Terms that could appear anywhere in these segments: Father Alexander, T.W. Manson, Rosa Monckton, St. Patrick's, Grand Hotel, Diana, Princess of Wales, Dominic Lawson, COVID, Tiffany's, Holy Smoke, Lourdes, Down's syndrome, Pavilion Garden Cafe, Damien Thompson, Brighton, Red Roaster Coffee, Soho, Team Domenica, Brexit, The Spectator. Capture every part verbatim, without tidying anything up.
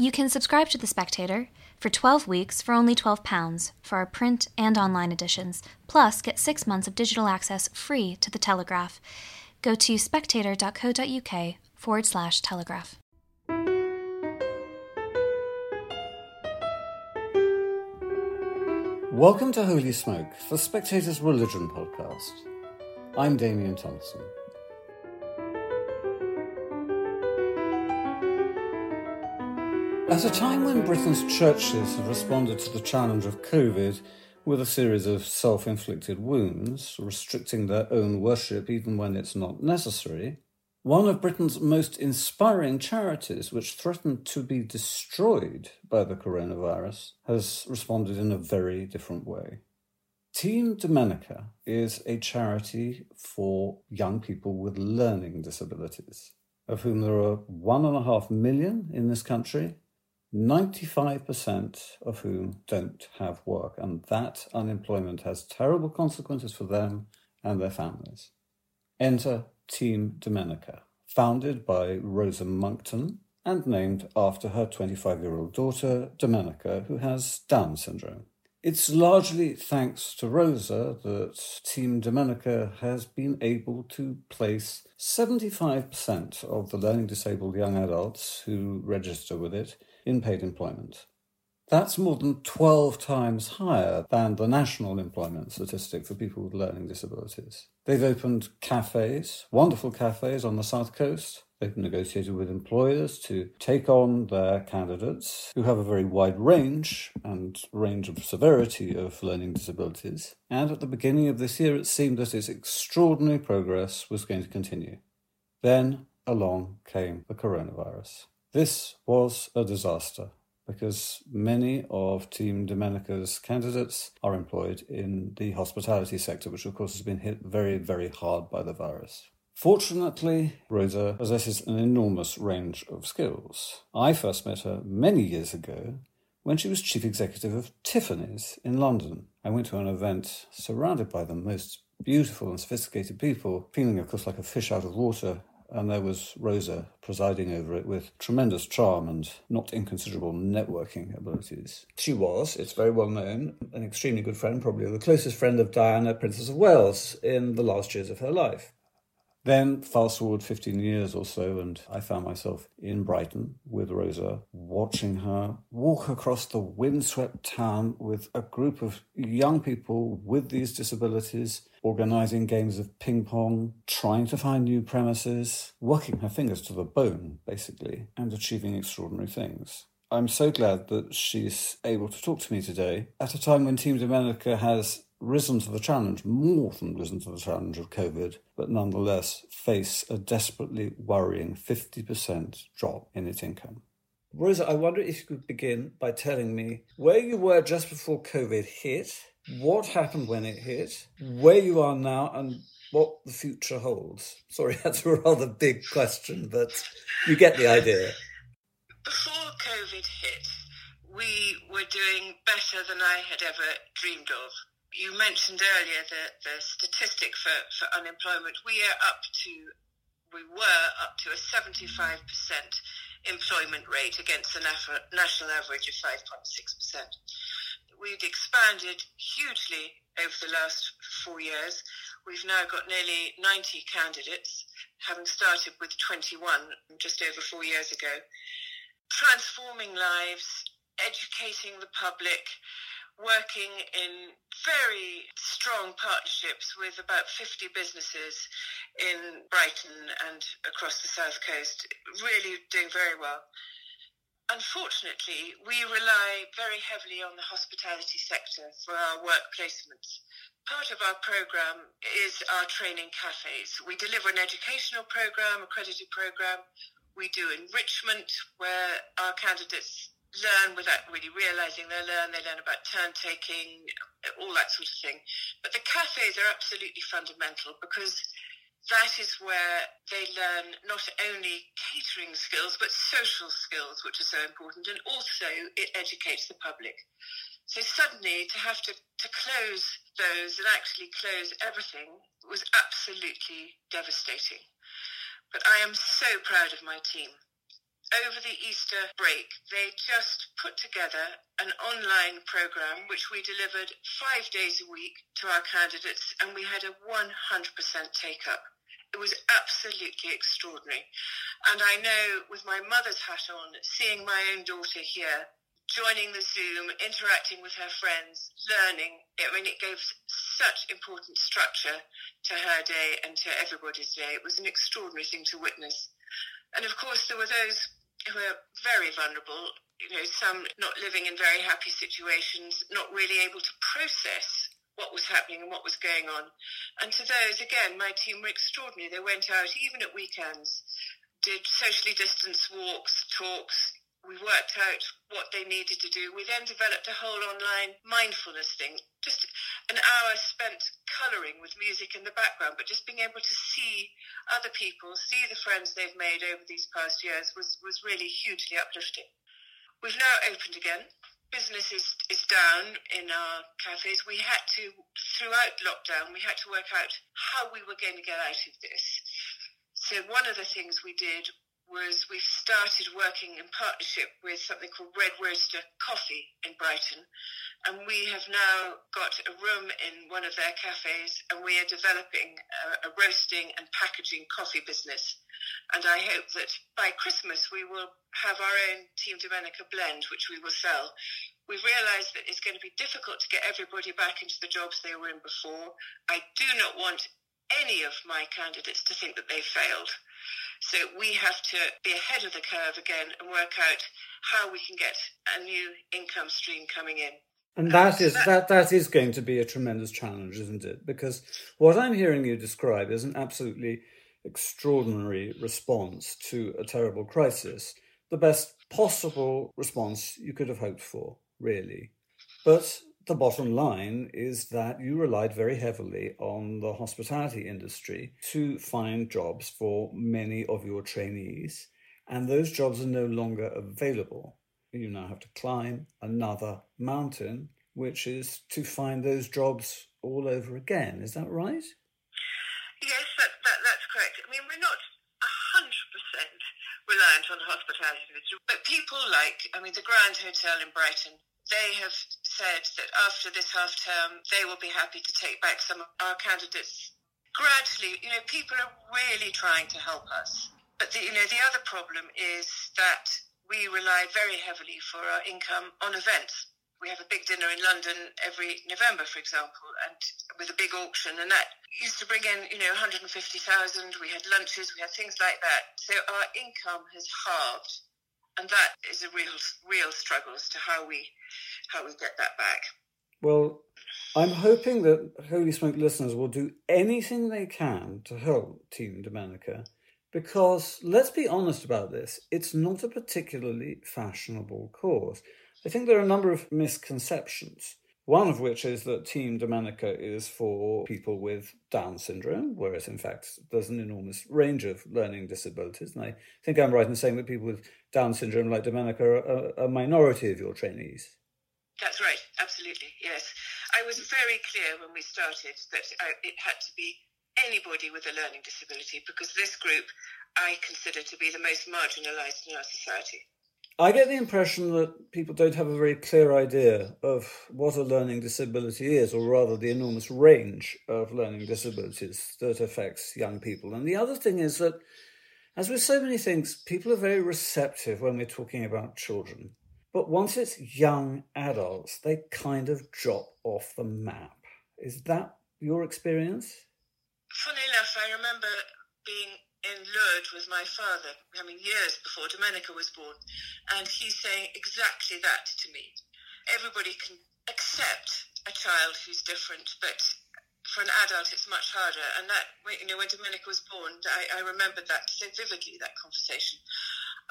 You can subscribe to The Spectator for twelve weeks for only twelve pounds for our print and online editions, plus get six months of digital access free to The Telegraph. Go to spectator.co.uk forward slash telegraph. Welcome to Holy Smoke, The Spectator's religion podcast. I'm Damien Thompson. At a time when Britain's churches have responded to the challenge of COVID with a series of self-inflicted wounds, restricting their own worship even when it's not necessary, one of Britain's most inspiring charities, which threatened to be destroyed by the coronavirus, has responded in a very different way. Team Domenica is a charity for young people with learning disabilities, of whom there are one and a half million in this country, ninety-five percent of whom don't have work, and that unemployment has terrible consequences for them and their families. Enter Team Domenica, founded by Rosa Monckton and named after her twenty-five-year-old daughter, Domenica, who has Down syndrome. It's largely thanks to Rosa that Team Domenica has been able to place seventy-five percent of the learning disabled young adults who register with it in paid employment. That's more than twelve times higher than the national employment statistic for people with learning disabilities. They've opened cafes, wonderful cafes on the south coast. They've negotiated with employers to take on their candidates who have a very wide range and range of severity of learning disabilities. And at the beginning of this year, it seemed that its extraordinary progress was going to continue. Then along came the coronavirus. This was a disaster, because many of Team Domenica's candidates are employed in the hospitality sector, which of course has been hit very, very hard by the virus. Fortunately, Rosa possesses an enormous range of skills. I first met her many years ago when she was chief executive of Tiffany's in London. I went to an event surrounded by the most beautiful and sophisticated people, feeling, of course, like a fish out of water, and there was Rosa presiding over it with tremendous charm and not inconsiderable networking abilities. She was, it's very well known, an extremely good friend, probably the closest friend of Diana, Princess of Wales, in the last years of her life. Then, fast forward fifteen years or so, and I found myself in Brighton with Rosa, watching her walk across the windswept town with a group of young people with these disabilities, organising games of ping pong, trying to find new premises, working her fingers to the bone, basically, and achieving extraordinary things. I'm so glad that she's able to talk to me today at a time when Team Domenica has risen to the challenge, more than risen to the challenge of COVID, but nonetheless face a desperately worrying fifty percent drop in its income. Rosa, I wonder if you could begin by telling me where you were just before COVID hit, what happened when it hit, where you are now, and what the future holds. Sorry, that's a rather big question, but you get the idea. Before COVID hit, we were doing better than I had ever dreamed of. You mentioned earlier the, the statistic for, for unemployment. We are up to, we were up to a seventy-five percent employment rate against the national average of five point six percent. We'd expanded hugely over the last four years. We've now got nearly ninety candidates, having started with twenty-one just over four years ago. Transforming lives, educating the public, working in very strong partnerships with about fifty businesses in Brighton and across the South Coast, really doing very well. Unfortunately, we rely very heavily on the hospitality sector for our work placements. Part of our programme is our training cafes. We deliver an educational programme, accredited programme. We do enrichment, where our candidates learn without really realising they learn. They learn about turn-taking, all that sort of thing. But the cafes are absolutely fundamental, because that is where they learn not only catering skills, but social skills, which are so important, and also it educates the public. So suddenly to have to, to close those and actually close everything was absolutely devastating. But I am so proud of my team. over the Easter break, they just put together an online programme which we delivered five days a week to our candidates, and we had a one hundred percent take-up. It was absolutely extraordinary. And I know, with my mother's hat on, seeing my own daughter here, joining the Zoom, interacting with her friends, learning, I mean, it gave such important structure to her day and to everybody's day. It was an extraordinary thing to witness. And of course, there were those who were very vulnerable, you know, some not living in very happy situations, not really able to process what was happening and what was going on. And to those, again, my team were extraordinary. They went out, even at weekends, did socially distanced walks, talks. We worked out what they needed to do. We then developed a whole online mindfulness thing, just an hour spent colouring with music in the background, but just being able to see other people, see the friends they've made over these past years was, was really hugely uplifting. We've now opened again. Business is, is down in our cafes. We had to, throughout lockdown, we had to work out how we were going to get out of this. So one of the things we did was we've started working in partnership with something called Red Roaster Coffee in Brighton, and we have now got a room in one of their cafes, and we are developing a, a roasting and packaging coffee business. And I hope that by Christmas we will have our own Team Domenica blend, which we will sell. We've realised that it's going to be difficult to get everybody back into the jobs they were in before. I do not want any of my candidates to think that they failed. So we have to be ahead of the curve again and work out how we can get a new income stream coming in. And that is that that is going to be a tremendous challenge, isn't it? Because what I'm hearing you describe is an absolutely extraordinary response to a terrible crisis, the best possible response you could have hoped for, really. But the bottom line is that you relied very heavily on the hospitality industry to find jobs for many of your trainees, and those jobs are no longer available. You now have to climb another mountain, which is to find those jobs all over again. Is that right? Yes, that, that, that's correct. I mean, we're not one hundred percent reliant on the hospitality industry, but people like, I mean, the Grand Hotel in Brighton, they have said that after this half-term, they will be happy to take back some of our candidates. Gradually, you know, people are really trying to help us. But, the, you know, the other problem is that we rely very heavily for our income on events. We have a big dinner in London every November, for example, and with a big auction, and that used to bring in, you know, one hundred fifty thousand. We had lunches, we had things like that. So our income has halved. And that is a real, real struggle as to how we, how we get that back. Well, I'm hoping that Holy Smoke listeners will do anything they can to help Team Domenica, because let's be honest about this, it's not a particularly fashionable cause. I think there are a number of misconceptions, one of which is that Team Domenica is for people with Down syndrome, whereas in fact there's an enormous range of learning disabilities. And I think I'm right in saying that people with Down syndrome like Domenica are a minority of your trainees. That's right, absolutely, yes. I was very clear when we started that it had to be anybody with a learning disability, because this group I consider to be the most marginalised in our society. I get the impression that people don't have a very clear idea of what a learning disability is, or rather the enormous range of learning disabilities that affects young people. And the other thing is that, as with so many things, people are very receptive when we're talking about children. But once it's young adults, they kind of drop off the map. Is that your experience? Funny enough, I remember being in Lourdes with my father, I mean, years before Domenica was born, and he's saying exactly that to me. Everybody can accept a child who's different, but for an adult it's much harder. And that, you know, when Domenica was born, I, I remembered that so vividly, that conversation.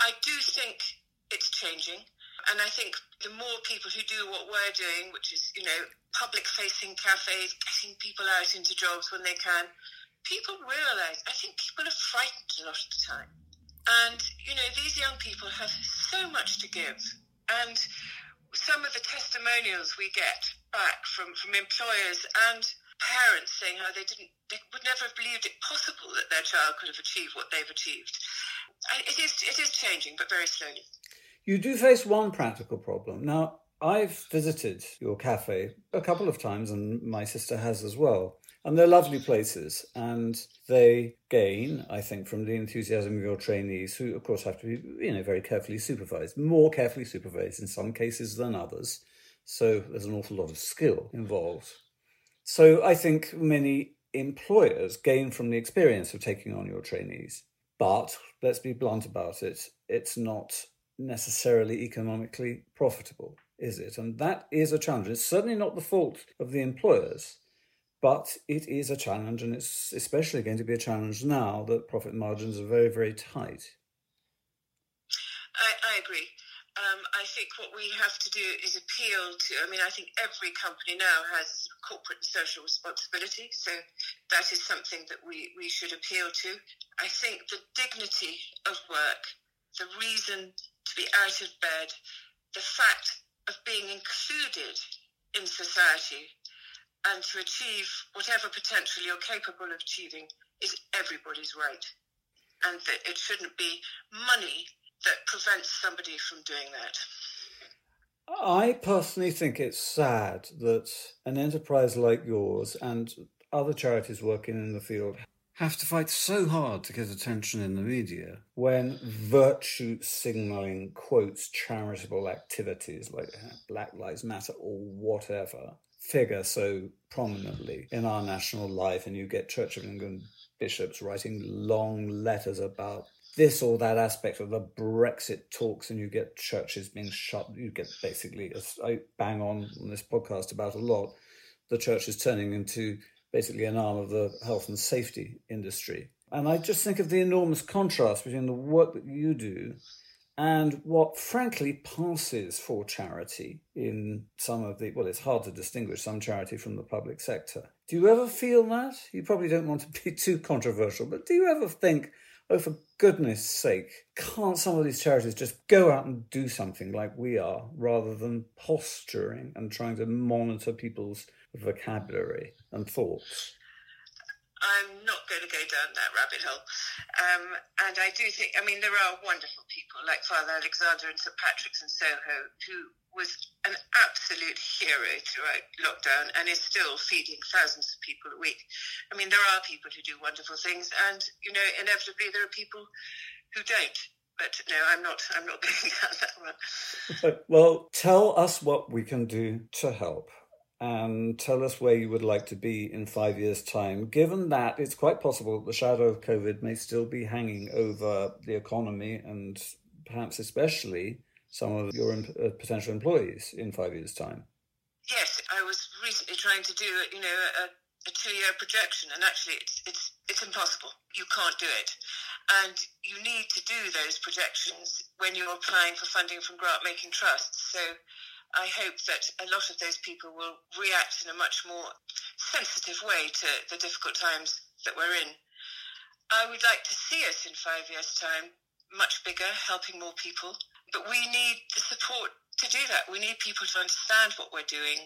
I do think it's changing, and I think the more people who do what we're doing, which is, you know, public-facing cafes, getting people out into jobs when they can, people realise, I think people are frightened a lot of the time. And, you know, these young people have so much to give. And some of the testimonials we get back from, from employers and parents saying how they didn't, they would never have believed it possible that their child could have achieved what they've achieved. It is, it is changing, but very slowly. You do face one practical problem. Now, I've visited your cafe a couple of times, and my sister has as well. And they're lovely places, and they gain, I think, from the enthusiasm of your trainees, who, of course, have to be, you know, very carefully supervised, more carefully supervised in some cases than others. So there's an awful lot of skill involved. So I think many employers gain from the experience of taking on your trainees. But let's be blunt about it, it's not necessarily economically profitable, is it? And that is a challenge. It's certainly not the fault of the employers, but it is a challenge, and it's especially going to be a challenge now that profit margins are very, very tight. I, I agree. Um, I think what we have to do is appeal to, I mean, I think every company now has corporate and social responsibility, so that is something that we, we should appeal to. I think the dignity of work, the reason to be out of bed, the fact of being included in society and to achieve whatever potential you're capable of achieving is everybody's right, and that it shouldn't be money that prevents somebody from doing that. I personally think it's sad that an enterprise like yours and other charities working in the field have to fight so hard to get attention in the media when virtue signalling, quotes, charitable activities like Black Lives Matter or whatever figure so prominently in our national life, and you get Church of England bishops writing long letters about this or that aspect of the Brexit talks, and you get churches being shut. You get basically, as I bang on on this podcast about a lot, the church is turning into basically an arm of the health and safety industry. And I just think of the enormous contrast between the work that you do and what frankly passes for charity in some of the, well, it's hard to distinguish some charity from the public sector. Do you ever feel that? You probably don't want to be too controversial, but do you ever think, oh, for goodness sake, can't some of these charities just go out and do something like we are, rather than posturing and trying to monitor people's vocabulary and thoughts? I'm not going to go down that rabbit hole. Um, and I do think, I mean, there are wonderful people like Father Alexander in Saint Patrick's in Soho, who was an absolute hero throughout lockdown and is still feeding thousands of people a week. I mean, there are people who do wonderful things, and, you know, inevitably there are people who don't. But no, I'm not, I'm not going down that one. Right. Well, tell us what we can do to help. And tell us where you would like to be in five years' time. Given that it's quite possible that the shadow of COVID may still be hanging over the economy and perhaps especially some of your potential employees in five years' time. Yes, I was recently trying to do, you know, a, a two-year projection, and actually it's it's it's impossible. You can't do it, and you need to do those projections when you're applying for funding from grant-making trusts. So I hope that a lot of those people will react in a much more sensitive way to the difficult times that we're in. I would like to see us in five years' time much bigger, helping more people. But we need the support to do that. We need people to understand what we're doing.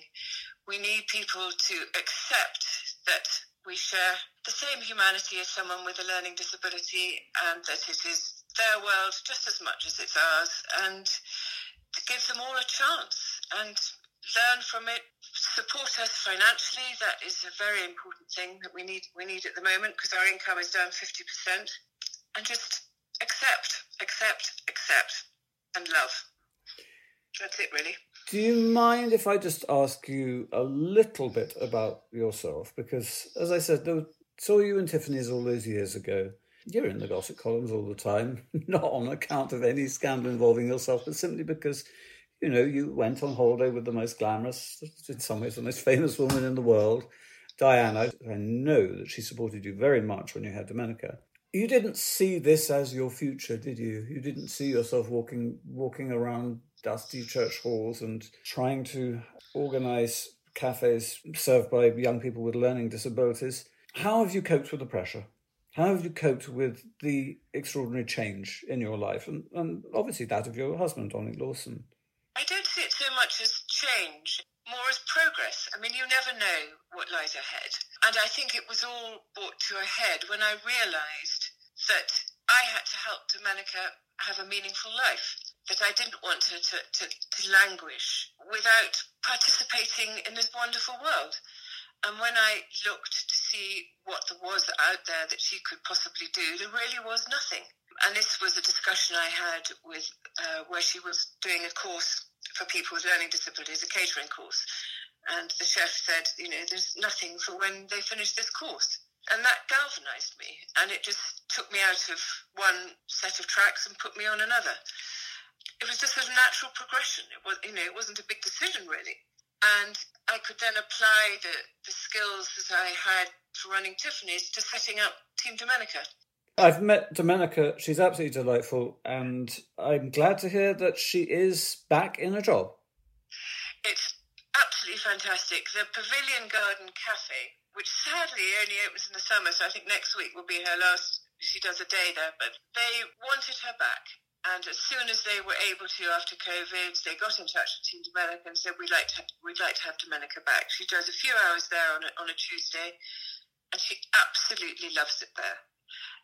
We need people to accept that we share the same humanity as someone with a learning disability, and that it is their world just as much as it's ours. And to give them all a chance and learn from it, support us financially. That is a very important thing that we need we need at the moment, because our income is down fifty percent. And just accept, accept, accept, and love. That's it, really. Do you mind if I just ask you a little bit about yourself? Because, as I said, I saw you in Tiffany's all those years ago. You're in the gossip columns all the time, not on account of any scandal involving yourself, but simply because, you know, you went on holiday with the most glamorous, in some ways the most famous woman in the world, Diana. I know that she supported you very much when you had Domenica. You didn't see this as your future, did you? You didn't see yourself walking walking around dusty church halls and trying to organise cafes served by young people with learning disabilities. How have you coped with the pressure? How have you coped with the extraordinary change in your life, and, and obviously that of your husband, Dominic Lawson? I don't see it so much as change, more as progress. I mean, you never know what lies ahead. And I think it was all brought to a head when I realised that I had to help Domenica have a meaningful life, that I didn't want her to, to, to languish without participating in this wonderful world. And when I looked to see what there was out there that she could possibly do, there really was nothing. And this was a discussion I had with uh, where she was doing a course for people with learning disabilities, a catering course. And the chef said, you know, there's nothing for when they finish this course. And that galvanised me, and it just took me out of one set of tracks and put me on another. It was just a natural progression. It was, you know, it wasn't a big decision really, and I could then apply the, the skills that I had for running Tiffany's to setting up Team Domenica. I've met Domenica. She's absolutely delightful, and I'm glad to hear that she is back in a job. It's absolutely fantastic. The Pavilion Garden Cafe, which sadly only opens in the summer, so I think next week will be her last. She does a day there, but they wanted her back. And as soon as they were able to, after COVID, they got in touch with Team Domenica and said, we'd like to have, we'd like to have Domenica back. She does a few hours there on a, on a Tuesday, and she absolutely loves it there.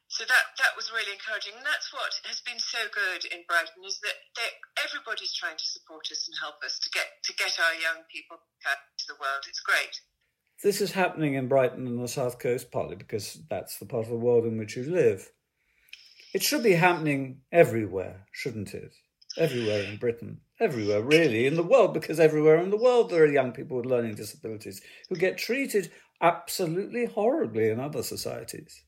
So that, that was really encouraging. And that's what has been so good in Brighton, is that everybody's trying to support us and help us to get to get our young people back to the world. It's great. This is happening in Brighton and the South Coast, partly because that's the part of the world in which you live. It should be happening everywhere, shouldn't it? Everywhere in Britain. Everywhere, really, in the world, because everywhere in the world there are young people with learning disabilities who get treated absolutely horribly in other societies.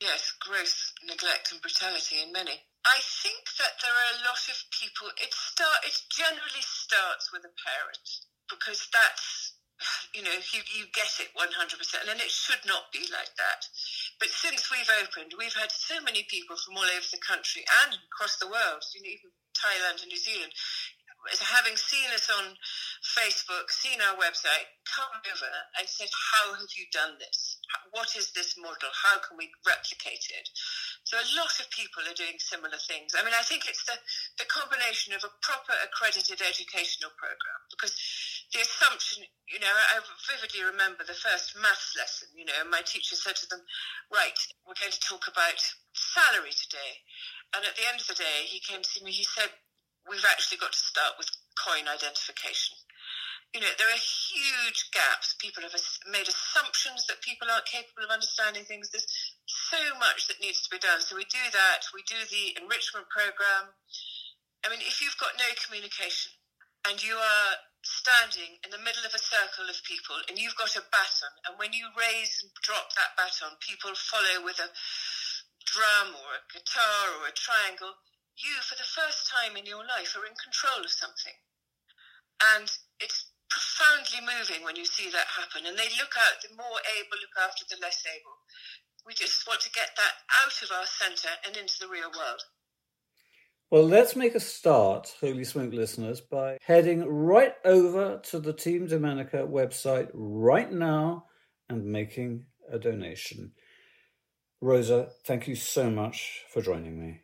Yes, gross neglect and brutality in many. I think that there are a lot of people... It start. It generally starts with a parent, because that's... You know, you, you get it one hundred percent, and it should not be like that. But since we've opened, we've had so many people from all over the country and across the world, you know, even Thailand and New Zealand, having seen us on Facebook, seen our website, come over and said, how have you done this? What is this model? How can we replicate it? So a lot of people are doing similar things. I mean, I think it's the, the combination of a proper accredited educational program, because the assumption, you know, I vividly remember the first maths lesson, you know, my teacher said to them, right, we're going to talk about salary today. And at the end of the day, he came to see me, he said, we've actually got to start with coin identification. You know, there are huge gaps. People have made assumptions that people aren't capable of understanding things. There's so much that needs to be done. So we do that. We do the enrichment program. I mean, if you've got no communication and you are standing in the middle of a circle of people and you've got a baton, and when you raise and drop that baton, people follow with a drum or a guitar or a triangle, you, for the first time in your life, are in control of something. And it's profoundly moving when you see that happen. And they look out, the more able look after the less able. We just want to get that out of our centre and into the real world. Well, let's make a start, Holy Swink listeners, by heading right over to the Team Domenica website right now and making a donation. Rosa, thank you so much for joining me.